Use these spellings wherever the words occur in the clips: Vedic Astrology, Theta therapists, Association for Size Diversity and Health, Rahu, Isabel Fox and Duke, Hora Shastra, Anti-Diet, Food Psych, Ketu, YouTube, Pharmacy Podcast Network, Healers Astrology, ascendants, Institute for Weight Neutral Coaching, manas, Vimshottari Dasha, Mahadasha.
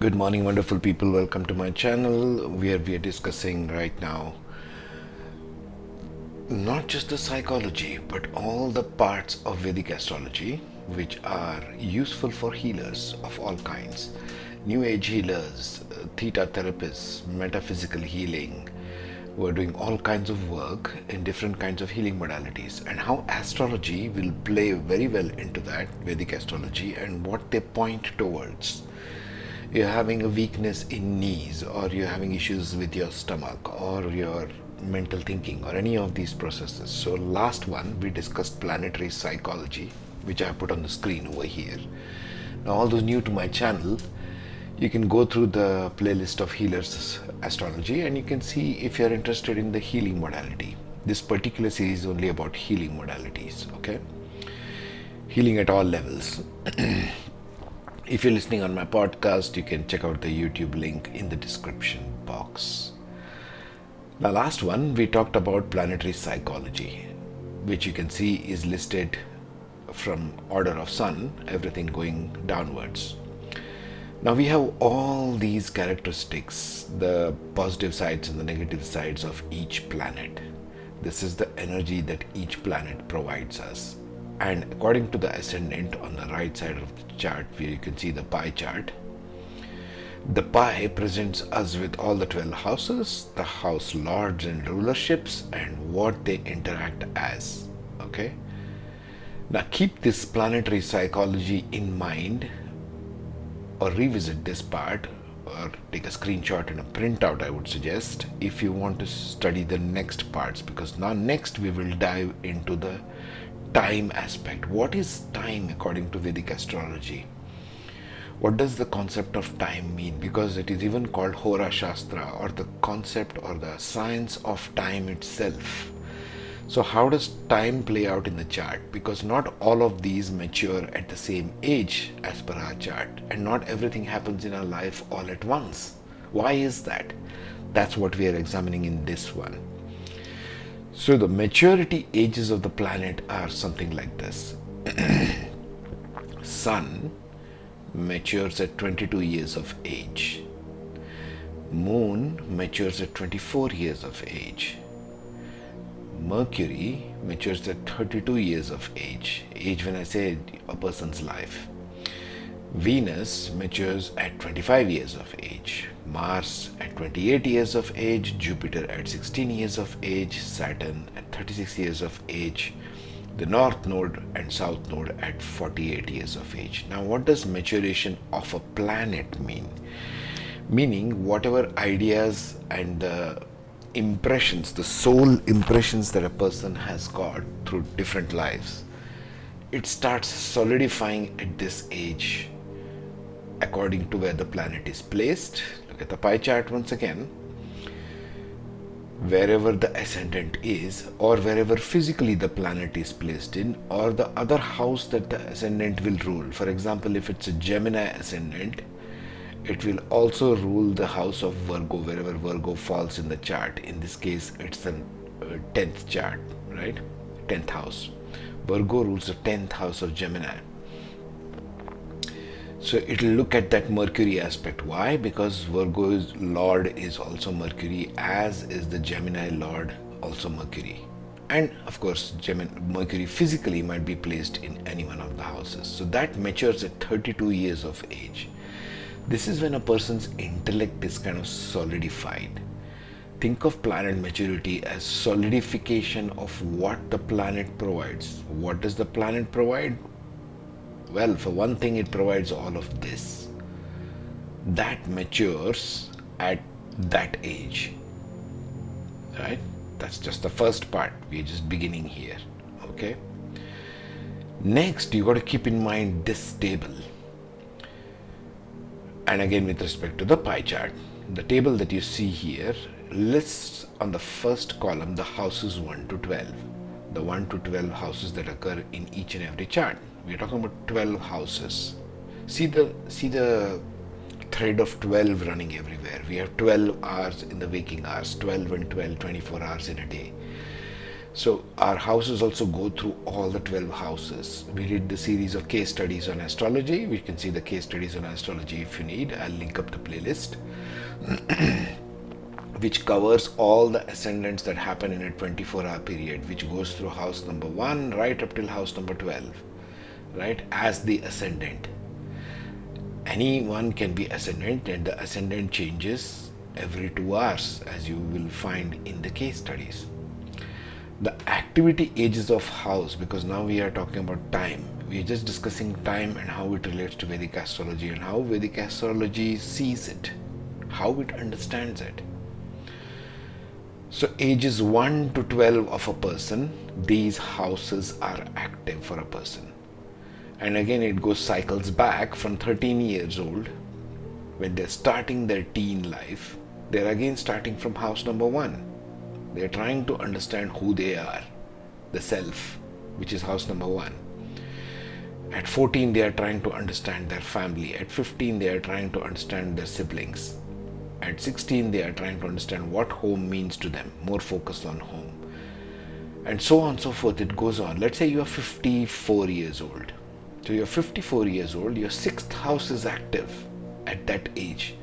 Good morning, wonderful people. Welcome to my channel where we are discussing right now not just the psychology but all the parts of Vedic astrology which are useful for healers of all kinds. New age healers, theta therapists, metaphysical healing, who are doing all kinds of work in different kinds of healing modalities, and how astrology will play very well into that, Vedic astrology, and what they point towards. You're having a weakness in knees, or you're having issues with your stomach or your mental thinking or any of these processes. So last one we discussed planetary psychology, which I put on the screen over here. Now all those new to my channel, you can go through the playlist of Healers Astrology and you can see if you're interested in the healing modality. This particular series is only about healing modalities, okay? Healing at all levels. If you're listening on my podcast, you can check out the YouTube link in the description box. The last one, we talked about planetary psychology, which you can see is listed from order of sun, everything going downwards. Now we have all these characteristics, the positive sides and the negative sides of each planet. This is the energy that each planet provides us. And according to the ascendant on the right side of the chart, where you can see the pie chart, the pie presents us with all the 12 houses, the house lords and rulerships, and what they interact as, okay? Now keep this planetary psychology in mind, or revisit this part, or take a screenshot and a printout, I would suggest, if you want to study the next parts, because now next we will dive into the time aspect. What is time according to Vedic astrology? What does the concept of time mean? Because it is even called Hora Shastra, or the concept or the science of time itself. So how does time play out in the chart? Because not all of these mature at the same age as per our chart, and not everything happens in our life all at once. Why is that? That's what we are examining in this one. So the maturity ages of the planet are something like this. Sun matures at 22 years of age. Moon matures at 24 years of age. Mercury matures at 32 years of age, when I say a person's life. Venus matures at 25 years of age, Mars at 28 years of age, Jupiter at 16 years of age, Saturn at 36 years of age, the North Node and South Node at 48 years of age. Now what does maturation of a planet mean? Meaning whatever ideas and the impressions, the soul impressions that a person has got through different lives, it starts solidifying at this age according to where the planet is placed. Look at the pie chart once again. Wherever the ascendant is, or wherever physically the planet is placed in, or the other house that the ascendant will rule. For example, if it's a Gemini ascendant, it will also rule the house of Virgo, wherever Virgo falls in the chart. In this case, it's the 10th chart, right? 10th house. Virgo rules the 10th house of Gemini. So it will look at that Mercury aspect. Why? Because Virgo's Lord is also Mercury, as is the Gemini Lord also Mercury. And of course, Mercury physically might be placed in any one of the houses. So that matures at 32 years of age. This is when a person's intellect is kind of solidified. Think of planet maturity as solidification of what the planet provides. What does the planet provide? Well, for one thing, it provides all of this. That matures at that age, right? That's just the first part. We're just beginning here, okay? Next, you got to keep in mind this table. And again, with respect to the pie chart, the table that you see here lists on the first column the houses 1 to 12, the 1 to 12 houses that occur in each and every chart. We're talking about 12 houses. See the thread of 12 running everywhere. We have 12 hours in the waking hours, 12 and 12, 24 hours in a day. So our houses also go through all the 12 houses. We did the series of case studies on astrology. We can see the case studies on astrology if you need. I'll link up the playlist which covers all the ascendants that happen in a 24-hour period, which goes through house number 1 right up till house number 12, right, as the ascendant. Anyone can be ascendant, and the ascendant changes every 2 hours, as you will find in the case studies. The activity ages of house, because now we are talking about time. We are just discussing time and how it relates to Vedic astrology and how Vedic astrology sees it, how it understands it. So ages 1 to 12 of a person, these houses are active for a person. And again, it goes cycles back from 13 years old, when they're starting their teen life, they're again starting from house number 1. They're trying to understand who they are, the self, which is house number 1. At 14, they are trying to understand their family. At 15, they are trying to understand their siblings. At 16, they are trying to understand what home means to them, more focused on home. And so on and so forth, it goes on. Let's say you are 54 years old. So you're 54 years old, your 6th house is active at that age.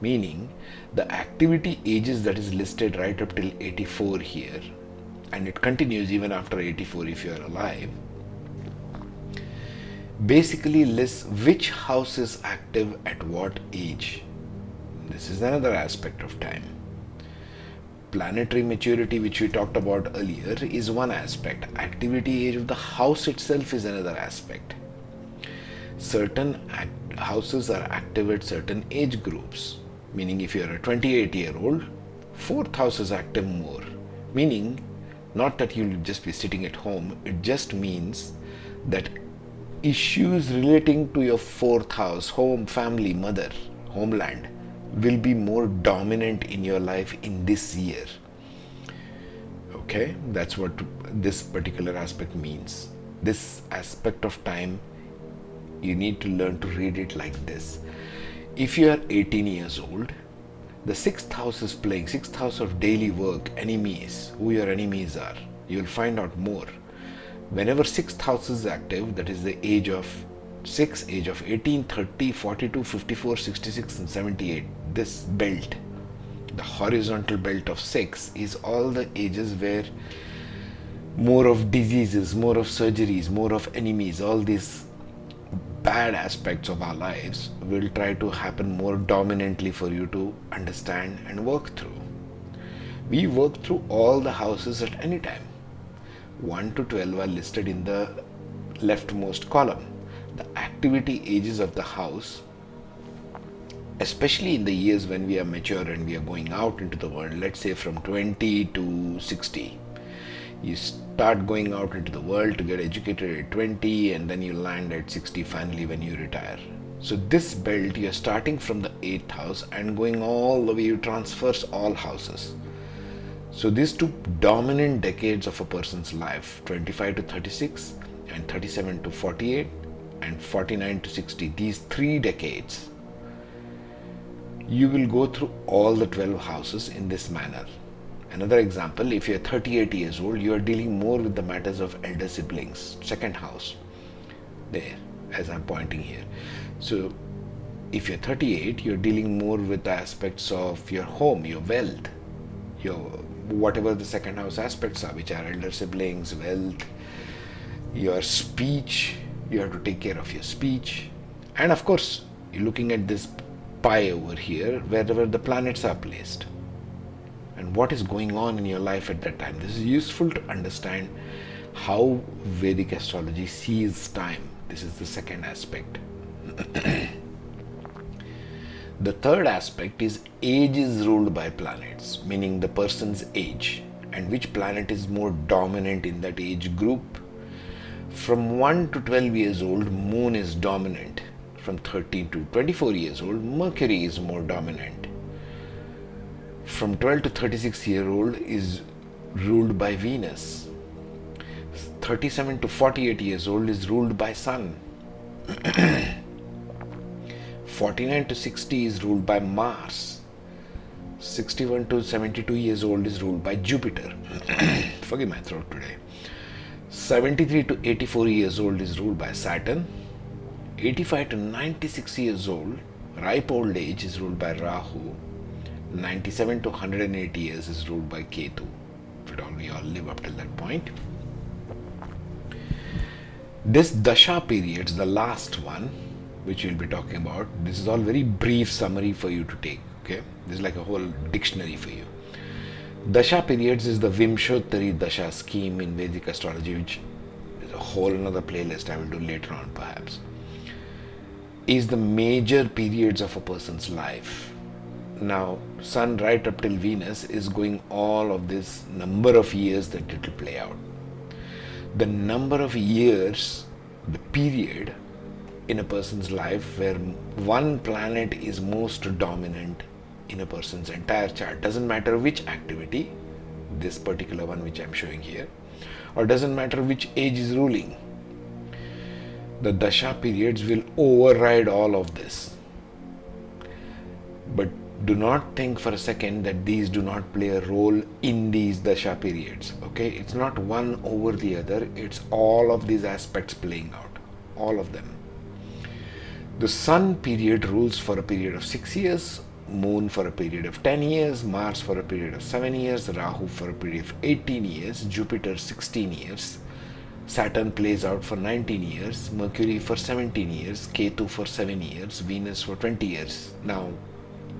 Meaning, the activity ages that is listed right up till 84 here, and it continues even after 84 if you are alive, basically lists which house is active at what age. This is another aspect of time. Planetary maturity, which we talked about earlier, is one aspect. Activity age of the house itself is another aspect. Certain houses are active at certain age groups. Meaning, if you are a 28-year-old, 4th house is active more. Meaning, not that you will just be sitting at home, it just means that issues relating to your 4th house, home, family, mother, homeland, will be more dominant in your life in this year. Okay, that's what this particular aspect means. This aspect of time, you need to learn to read it like this. If you are 18 years old, the 6th house is playing, 6th house of daily work, enemies, who your enemies are. You will find out more. Whenever 6th house is active, that is the age of 6, age of 18, 30, 42, 54, 66 and 78. This belt, the horizontal belt of 6, is all the ages where more of diseases, more of surgeries, more of enemies, all these bad aspects of our lives will try to happen more dominantly for you to understand and work through. We work through all the houses at any time. 1 to 12 are listed in the leftmost column. The activity ages of the house, especially in the years when we are mature and we are going out into the world, let's say from 20 to 60. You start going out into the world to get educated at 20, and then you land at 60 finally when you retire. So this belt, you're starting from the 8th house and going all the way, you transverse all houses. So these two dominant decades of a person's life, 25 to 36 and 37 to 48 and 49 to 60, these 3 decades, you will go through all the 12 houses in this manner. Another example, if you are 38 years old, you are dealing more with the matters of elder siblings, 2nd house, there, as I'm pointing here. So, if you're 38, you're dealing more with the aspects of your home, your wealth, your whatever the 2nd house aspects are, which are elder siblings, wealth, your speech, you have to take care of your speech. And of course, you're looking at this pie over here, wherever the planets are placed. And what is going on in your life at that time. This is useful to understand how Vedic astrology sees time. This is the 2nd aspect. The 3rd aspect is age is ruled by planets, meaning the person's age and which planet is more dominant in that age group. From 1 to 12 years old, Moon is dominant. From 13 to 24 years old, Mercury is more dominant. From 12 to 36 year old is ruled by Venus. 37 to 48 years old is ruled by Sun. 49 to 60 is ruled by Mars. 61 to 72 years old is ruled by Jupiter. Forgive my throat today. 73 to 84 years old is ruled by Saturn. 85 to 96 years old, ripe old age, is ruled by Rahu. 97 to 108 years is ruled by Ketu. If at all we all live up till that point. This Dasha period, the last one, which we'll be talking about, this is all very brief summary for you to take. Okay, this is like a whole dictionary for you. Dasha periods is the Vimshottari Dasha scheme in Vedic astrology, which is a whole another playlist I will do later on perhaps, is the major periods of a person's life. Now, Sun right up till Venus is going all of this number of years that it will play out. The number of years, the period in a person's life where one planet is most dominant in a person's entire chart, doesn't matter which activity, this particular one which I'm showing here, or doesn't matter which age is ruling, the Dasha periods will override all of this. But do not think for a second that these do not play a role in these Dasha periods. Okay, it's not one over the other, it's all of these aspects playing out, all of them. The Sun period rules for a period of 6 years, Moon for a period of 10 years, Mars for a period of 7 years, Rahu for a period of 18 years, Jupiter 16 years, Saturn plays out for 19 years, Mercury for 17 years, Ketu for 7 years, Venus for 20 years. Now,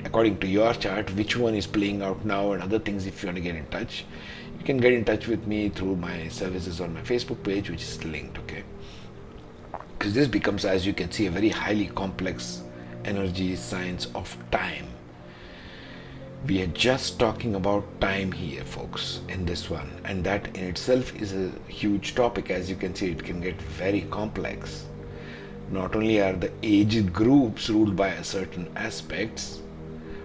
according to your chart, which one is playing out now and other things, if you want to get in touch, you can get in touch with me through my services on my Facebook page, which is linked, okay? Because this becomes, as you can see, a very highly complex energy science of time. We are just talking about time here, folks, in this one, and that in itself is a huge topic. As you can see, it can get very complex. Not only are the age groups ruled by a certain aspects,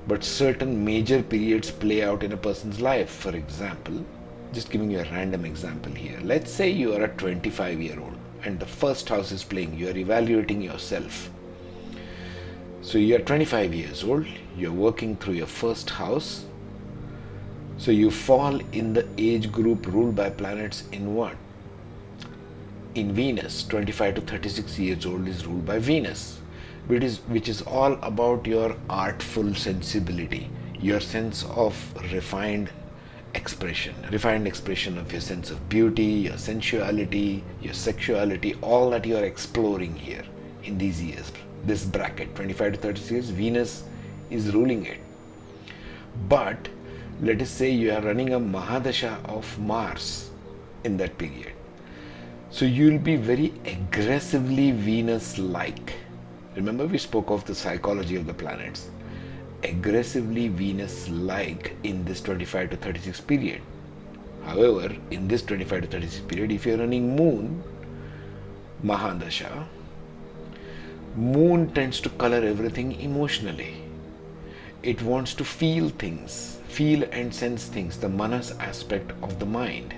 but certain major periods play out in a person's life. For example, just giving you a random example here, let's say you are a 25-year-old and the first house is playing, you are evaluating yourself. So you are 25 years old, you are working through your first house, so you fall in the age group ruled by planets in what? In Venus. 25 to 36 years old is ruled by Venus, which is all about your artful sensibility, your sense of refined expression of your sense of beauty, your sensuality, your sexuality, all that you are exploring here in these years. This bracket, 25 to 36 years, Venus is ruling it. But let us say you are running a Mahadasha of Mars in that period. So you will be very aggressively Venus-like. Remember we spoke of the psychology of the planets. Aggressively Venus-like in this 25 to 36 period. However, in this 25 to 36 period, if you are running Moon, Mahadasha, Moon tends to color everything emotionally. It wants to feel things, feel and sense things, the manas aspect of the mind.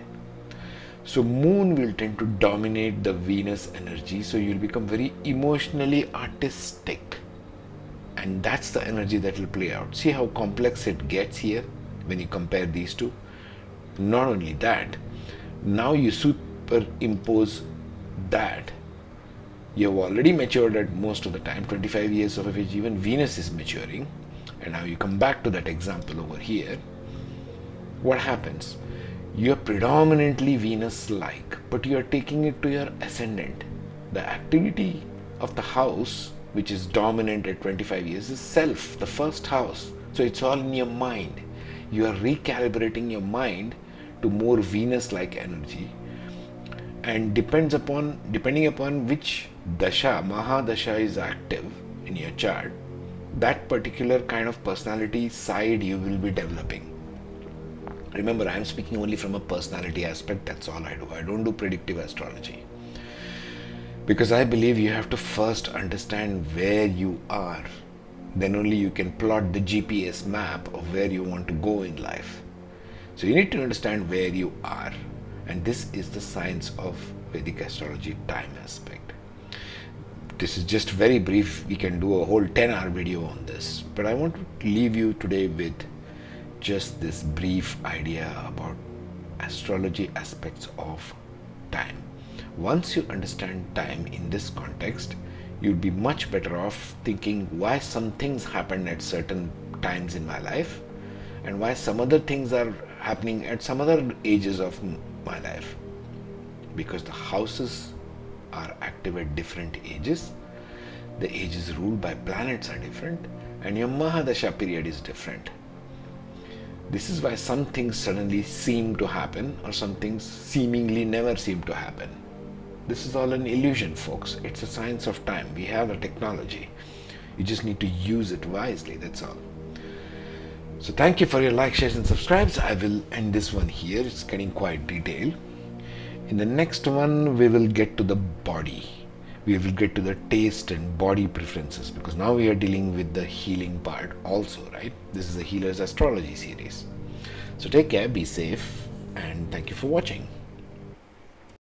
So Moon will tend to dominate the Venus energy, so you'll become very emotionally artistic. And that's the energy that will play out. See how complex it gets here when you compare these two? Not only that, now you superimpose that. You have already matured at most of the time, 25 years of age, even Venus is maturing. And now you come back to that example over here. What happens? You are predominantly Venus-like, but you are taking it to your ascendant. The activity of the house, which is dominant at 25 years, is self, the first house. So it's all in your mind. You are recalibrating your mind to more Venus-like energy. And depending upon which Dasha, Mahadasha is active in your chart, that particular kind of personality side you will be developing. Remember, I am speaking only from a personality aspect, that's all I do. I don't do predictive astrology. Because I believe you have to first understand where you are. Then only you can plot the GPS map of where you want to go in life. So you need to understand where you are. And this is the science of Vedic astrology time aspect. This is just very brief. We can do a whole 10-hour video on this. But I want to leave you today with just this brief idea about astrology aspects of time. Once you understand time in this context, you'd be much better off thinking why some things happen at certain times in my life and why some other things are happening at some other ages of my life, because the houses are active at different ages, the ages ruled by planets are different, and your Mahadasha period is different. This is why some things suddenly seem to happen or some things seemingly never seem to happen. This is all an illusion, folks. It's a science of time. We have the technology. You just need to use it wisely, that's all. So thank you for your like, shares and subscribes. I will end this one here. It's getting quite detailed. In the next one, we will get to the body. We will get to the taste and body preferences, because now we are dealing with the healing part also, right? This is the Healers Astrology series. So take care, be safe, and thank you for watching.